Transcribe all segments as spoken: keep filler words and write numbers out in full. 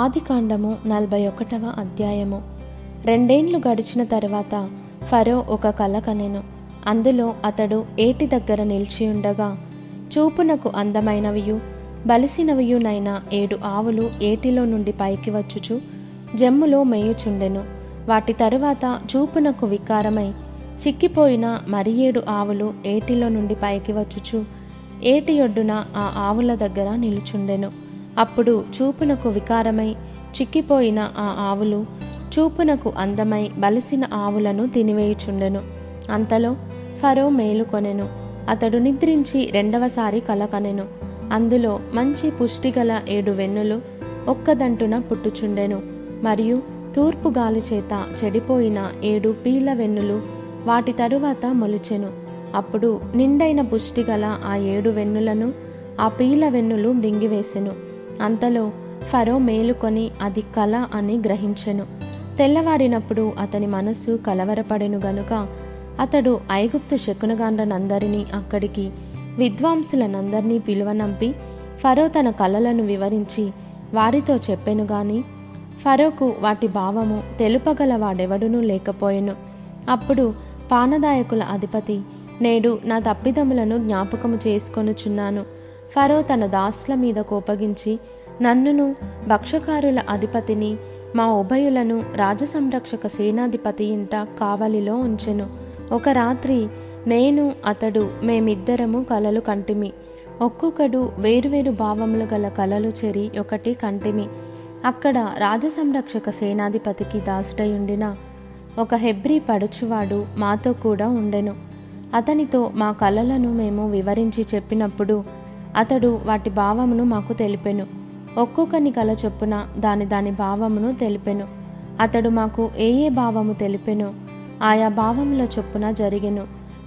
ఆదికాండము నలభై ఒకటవ అధ్యాయము. రెండేండ్లు గడిచిన తర్వాత ఫరో ఒక కల కనెను. అందులో అతడు ఏటి దగ్గర నిలిచియుండగా చూపునకు అందమైనవియు బలిసినవియునైన ఏడు ఆవులు ఏటిలో నుండి పైకి వచ్చుచు జమ్ములో మేయుచుండెను. వాటి తరువాత చూపునకు వికారమై చిక్కిపోయిన మరి ఏడు ఆవులు ఏటిలో నుండి పైకి వచ్చుచు ఏటి ఒడ్డున ఆ ఆవుల దగ్గర నిలుచుండెను. అప్పుడు చూపునకు వికారమై చిక్కిపోయిన ఆ ఆవులు చూపునకు అందమై బలిసిన ఆవులను తినివేయుచుండెను. అంతలో ఫరో మేలుకొనెను. అతడు నిద్రించి రెండవసారి కలకనెను. అందులో మంచి పుష్టిగల ఏడు వెన్నులు ఒక్కదంటున పుట్టుచుండెను. మరియు తూర్పు గాలి చేత చెడిపోయిన ఏడు పీల వెన్నులు వాటి తరువాత మొలిచెను. అప్పుడు నిండైన పుష్టిగల ఆ ఏడు వెన్నులను ఆ పీల వెన్నులు మింగివేసెను. అంతలో ఫరో మేలుకొని అది కల అని గ్రహించెను. తెల్లవారినప్పుడు అతని మనస్సు కలవరపడెను గనుక అతడు ఐగుప్తు శకునగాండ్రనందరినీ అక్కడికి విద్వాంసులనందరినీ పిలువనంపి ఫరో తన కలలను వివరించి వారితో చెప్పెను గాని ఫరోకు వాటి భావము తెలుపగల వాడెవడునూ లేకపోయెను. అప్పుడు పానదాయకుల అధిపతి, నేడు నా తప్పిదములను జ్ఞాపకము చేసుకొనుచున్నాను. ఫరో తన దాస్ల మీద కోపగించి నన్నును భక్షకారుల అధిపతిని మా ఉభయులను రాజసంరక్షక సేనాధిపతి ఇంట కావలిలో ఉంచెను. ఒక రాత్రి నేను అతడు మేమిద్దరము కలలు కంటిమి. ఒక్కొక్కడు వేరువేరు భావములు గల కలలు చెరి ఒకటి కంటిమి. అక్కడ రాజసంరక్షక సేనాధిపతికి దాసుడయుండిన ఒక హెబ్రీ పడుచువాడు మాతో కూడా ఉండెను. అతనితో మా కలలను మేము వివరించి చెప్పినప్పుడు అతడు వాటి భావమును మాకు తెలిపెను. ఒక్కొక్కని కల చొప్పున దాని దాని భావమును తెలిపెను. అతడు మాకు ఏ ఏ భావము తెలిపెను ఆయా భావముల చొప్పున జరిగెను.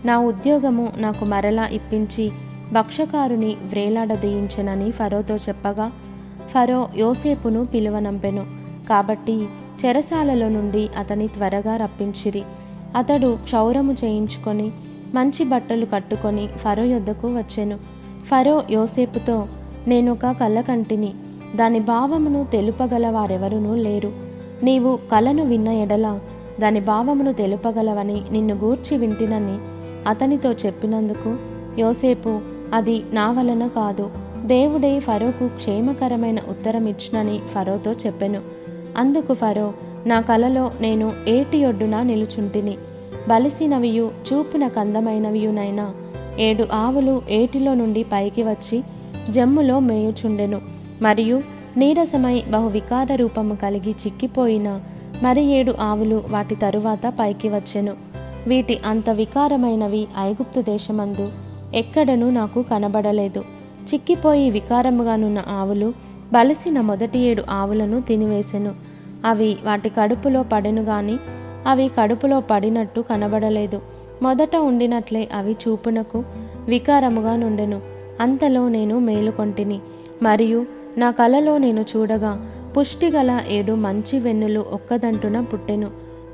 నా ఉద్యోగము నాకు మరలా ఇప్పించి భక్షకారుని వ్రేలాడదీయించెనని ఫరోతో చెప్పగా ఫరో యోసేపును పిలువనంపెను. కాబట్టి చెరసాలలో నుండి అతని త్వరగా రప్పించిరి. అతడు క్షౌరము చేయించుకొని మంచి బట్టలు కట్టుకొని ఫరో యొద్దకు వచ్చెను. ఫరో యోసేపుతో, నేనొక కల కంటిని, దాని భావమును తెలుపగల వారెవరునూ లేరు. నీవు కలను విన్న ఎడల దాని భావమును తెలుపగలవని నిన్ను గూర్చి వింటినని అతనితో చెప్పినందుకు యోసేపు, అది నా వలన కాదు, దేవుడే ఫరోకు క్షేమకరమైన ఉత్తరం ఇచ్చినని ఫరోతో చెప్పెను. అందుకు ఫరో, నా కలలో నేను ఏటి ఒడ్డున నిలుచుంటిని. బలిసినవియు చూపున కందమైనవియునైనా ఏడు ఆవులు ఏటిలో నుండి పైకి వచ్చి జమ్ములో మేయుచుండెను. మరియు నీరసమై బహువికార రూపము కలిగి చిక్కిపోయిన మరి ఏడు ఆవులు వాటి తరువాత పైకి వచ్చెను. వీటి అంత వికారమైనవి ఐగుప్తు దేశమందు ఎక్కడనూ నాకు కనబడలేదు. చిక్కిపోయి వికారముగానున్న ఆవులు బలిసిన మొదటి ఏడు ఆవులను తినివేసెను. అవి వాటి కడుపులో పడెను గాని అవి కడుపులో పడినట్టు కనబడలేదు. మొదట ఉండినట్లే అవి చూపునకు వికారముగా నుండెను. అంతలో నేను మేలుకొంటిని. మరియు నా కలలో నేను చూడగా పుష్టిగల ఏడు మంచి వెన్నులు ఒక్కదంటున పుట్టెను.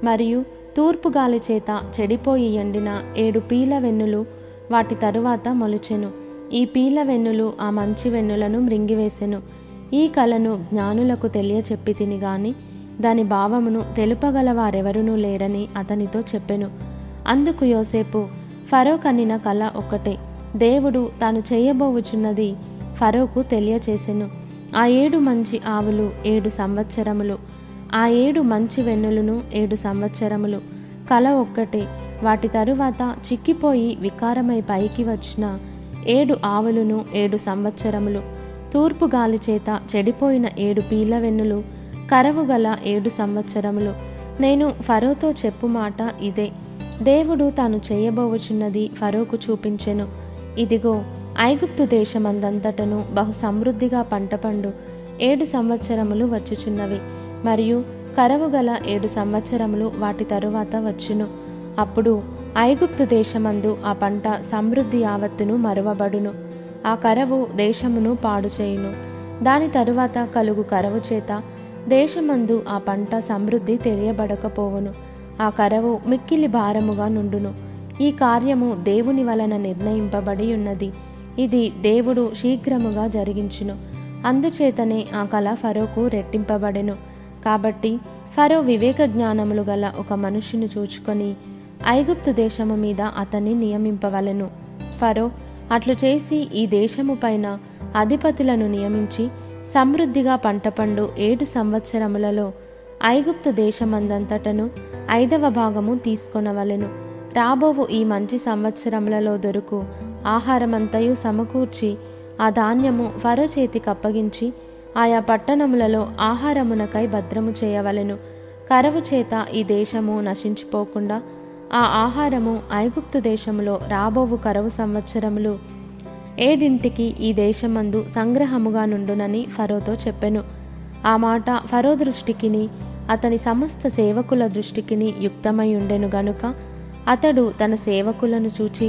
మరియు తూర్పు గాలి చేత చెడిపోయి ఎండిన ఏడు పీల వెన్నులు వాటి తరువాత మొలిచెను. ఈ పీల వెన్నులు ఆ మంచి వెన్నులను మృంగివేసెను. ఈ కలను జ్ఞానులకు తెలియచెప్పి తిని గాని దాని భావమును తెలుపగల వారెవరునూ లేరని అతనితో చెప్పెను. అందుకు యోసేపు, ఫరో కనిన కల ఒక్కటే, దేవుడు తాను చేయబోవుచున్నది ఫరోకు తెలియచేసెను. ఆ ఏడు మంచి ఆవులు ఏడు సంవత్సరములు, ఆ ఏడు మంచి వెన్నులను ఏడు సంవత్సరములు. కల ఒక్కటే. వాటి తరువాత చిక్కిపోయి వికారమై పైకి వచ్చిన ఏడు ఆవులను ఏడు సంవత్సరములు. తూర్పు గాలి చేత చెడిపోయిన ఏడు పీల వెన్నులు, కరవు గల ఏడు సంవత్సరములు. నేను ఫరోతో చెప్పు మాట ఇదే, దేవుడు తాను చేయబోవుచున్నది ఫరోకు చూపించెను. ఇదిగో, ఐగుప్తు దేశమందంతటను బహు సమృద్ధిగా పంటపండు ఏడు సంవత్సరములు వచ్చుచున్నవి. మరియు కరవు గల ఏడు సంవత్సరములు వాటి తరువాత వచ్చును. అప్పుడు ఐగుప్తు దేశమందు ఆ పంట సమృద్ధి యావత్తును మరువబడును. ఆ కరవు దేశమును పాడుచేయును. దాని తరువాత కలుగు కరవు చేత దేశమందు ఆ పంట సమృద్ధి తెలియబడకపోవును. ఆ కరవు మిక్కిలి భారముగా నుండును. ఈ కార్యము దేవుని వలన నిర్ణయింపబడి ఉన్నది. ఇది దేవుడు శీఘ్రముగా జరిగించును. అందుచేతనే ఆ కళ ఫరోకు రెట్టింపబడెను. కాబట్టి ఫరో వివేక జ్ఞానములు గల ఒక మనుషుని చూచుకొని ఐగుప్తు దేశము మీద అతన్ని నియమింపవలెను. ఫరో అట్లు చేసి ఈ దేశము పైన అధిపతులను నియమించి సమృద్ధిగా పంటపండు ఏడు సంవత్సరములలో ఐగుప్తు దేశమందంతటను ఐదవ భాగము తీసుకొనవలెను. రాబోవు ఈ మంచి సంవత్సరములలో దొరుకు ఆహారమంతయు సమకూర్చి ఆ ధాన్యము ఫరో చేతికి అప్పగించి ఆయా పట్టణములలో ఆహారమునకై భద్రము చేయవలెను. కరవు చేత ఈ దేశము నశించిపోకుండా ఆ ఆహారము ఐగుప్తు దేశములో రాబోవు కరవు సంవత్సరములు ఏడింటికి ఈ దేశమందు సంగ్రహముగా నుండునని ఫరోతో చెప్పెను. ఆ మాట ఫరో దృష్టికిని అతని సమస్త సేవకుల దృష్టికిని యుక్తమై ఉండెను గనుక అతడు తన సేవకులను చూచి,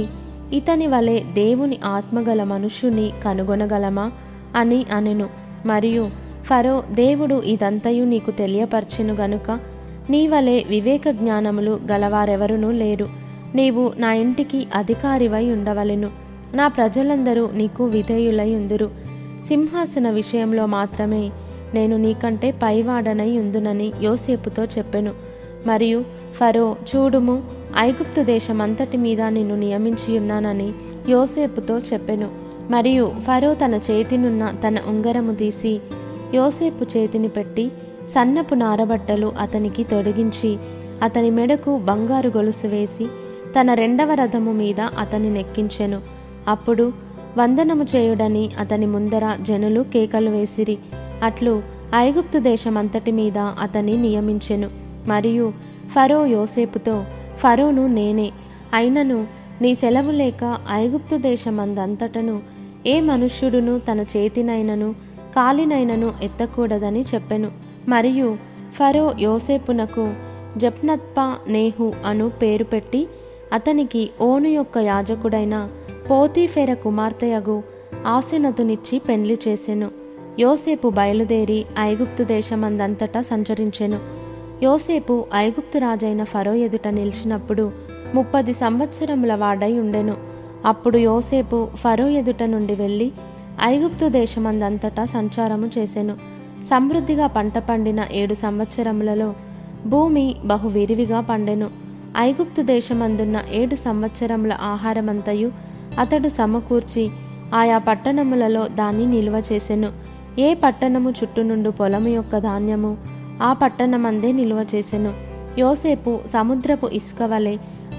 ఇతని వలె దేవుని ఆత్మగల మనుష్యుని కనుగొనగలమా అని అనెను. మరియు ఫరో, దేవుడు ఇదంతయు నీకు తెలియపరచెను గనుక నీ వలె వివేక జ్ఞానములు గలవారెవరునూ లేరు. నీవు నా ఇంటికి అధికారివై ఉండవలెను. నా ప్రజలందరూ నీకు విధేయులై ఉందురు. సింహాసన విషయంలో మాత్రమే నేను నీకంటే పైవాడనై ఉందునని యోసేపుతో చెప్పెను. మరియు ఫరో, చూడుము, ఐగుప్తు దేశమంతటి మీద నిన్ను నియమించియున్నానని యోసేపుతో చెప్పెను. మరియు ఫరో తన చేతినున్న తన ఉంగరము తీసి యోసేపు చేతిని పెట్టి సన్నపు నారబట్టలు అతనికి తొడిగించి అతని మెడకు బంగారు గొలుసు వేసి తన రెండవ రథము మీద అతని నెక్కించెను. అప్పుడు వందనము చేయుడని అతని ముందర జనులు కేకలు వేసిరి. అట్లు ఐగుప్తు దేశమంతటి మీద అతని నియమించెను. మరియు ఫరో యోసేపుతో, ఫరోను నేనే, అయినను నీ సెలవు లేక ఐగుప్తు దేశమందంతటను ఏ మనుష్యుడును తన చేతినైనను కాలినైనను ఎత్తకూడదని చెప్పెను. మరియు ఫరో యోసేపునకు జప్నత్పా నేహు అను పేరు పెట్టి అతనికి ఓను యొక్క యాజకుడైన పోతీఫెర కుమార్తెయగు ఆసెనతునిచ్చి పెండ్లి చేసెను. యోసేపు బయలుదేరి ఐగుప్తు దేశమందంతటా సంచరించెను. యోసేపు ఐగుప్తు రాజైన ఫరో ఎదుట నిలిచినప్పుడు ముప్పది సంవత్సరముల వాడై ఉండెను. అప్పుడు యోసేపు ఫరో ఎదుట నుండి వెళ్ళి ఐగుప్తు దేశమందంతటా సంచారము చేసెను. సమృద్ధిగా పంట పండిన ఏడు సంవత్సరములలో భూమి బహు విరివిగా పండెను. ఐగుప్తు దేశమందున్న ఏడు సంవత్సరముల ఆహారమంతయు అతడు సమకూర్చి ఆయా పట్టణములలో దాన్ని నిల్వ చేసెను. ఏ పట్టణము చుట్టూనుండు పొలము యొక్క ధాన్యము ఆ పట్టణమందే నిల్వ చేసెను. యోసేపు సముద్రపు ఇసుక వలె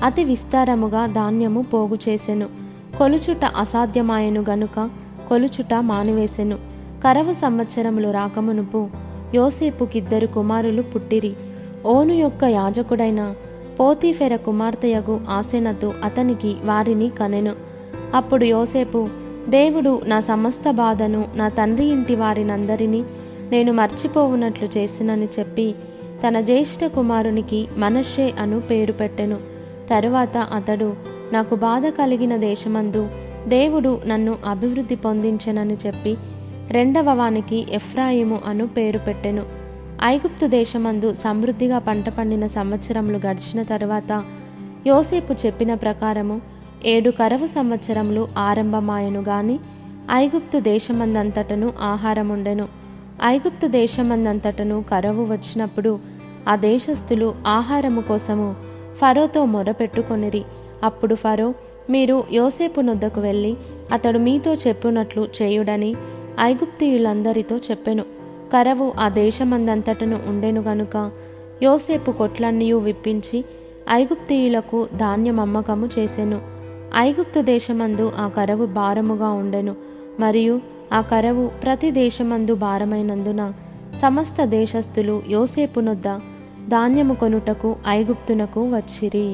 అతి విస్తారముగా ధాన్యము పోగు చేసెను. కొలుచుట అసాధ్యమాయను గనుక కొలుచుట మానివేసెను. కరవు సంవత్సరములు రాకమునుపు యోసేపుకిద్దరు కుమారులు పుట్టిరి. ఓను యొక్క యాజకుడైన పోతీఫెర కుమార్తెయగు ఆసెనతు అతనికి వారిని కనెను. అప్పుడు యోసేపు, దేవుడు నా సమస్త బాధను నా తండ్రి ఇంటి వారినందరినీ నేను మర్చిపోవునట్లు చేసినని చెప్పి తన జ్యేష్ఠ కుమారునికి మనష్షే అను పేరు పెట్టెను. తరువాత అతడు, నాకు బాధ కలిగిన దేశమందు దేవుడు నన్ను అభివృద్ధి పొందించెనని చెప్పి రెండవ వానికి ఎఫ్రాయిము అను పేరు పెట్టెను. ఐగుప్తు దేశమందు సమృద్ధిగా పంట పండిన సంవత్సరములు గడిచిన తరువాత యోసేపు చెప్పిన ప్రకారము ఏడు కరవు సంవత్సరములు ఆరంభమాయను గాని ఐగుప్తు దేశమందంతటను ఆహారముండెను. ఐగుప్తు దేశమందంతటను కరవు వచ్చినప్పుడు ఆ దేశస్థులు ఆహారము కోసము ఫరోతో మొరపెట్టుకొనిరి. అప్పుడు ఫరో, మీరు యోసేపు నొద్దకు వెళ్ళి అతడు మీతో చెప్పునట్లు చేయుడని ఐగుప్తీయులందరితో చెప్పెను. కరవు ఆ దేశమందంతటను ఉండెను గనుక యోసేపు కొట్లన్నీయు విప్పించి ఐగుప్తీయులకు ధాన్యం అమ్మకము చేసెను. ఐగుప్తు దేశమందు ఆ కరవు భారముగా ఉండెను. మరియు ఆ కరవు ప్రతి దేశమందు భారమైనందున సమస్త దేశస్థులు యోసేపునొద్ద ధాన్యము కొనుటకు ఐగుప్తునకు వచ్చిరి.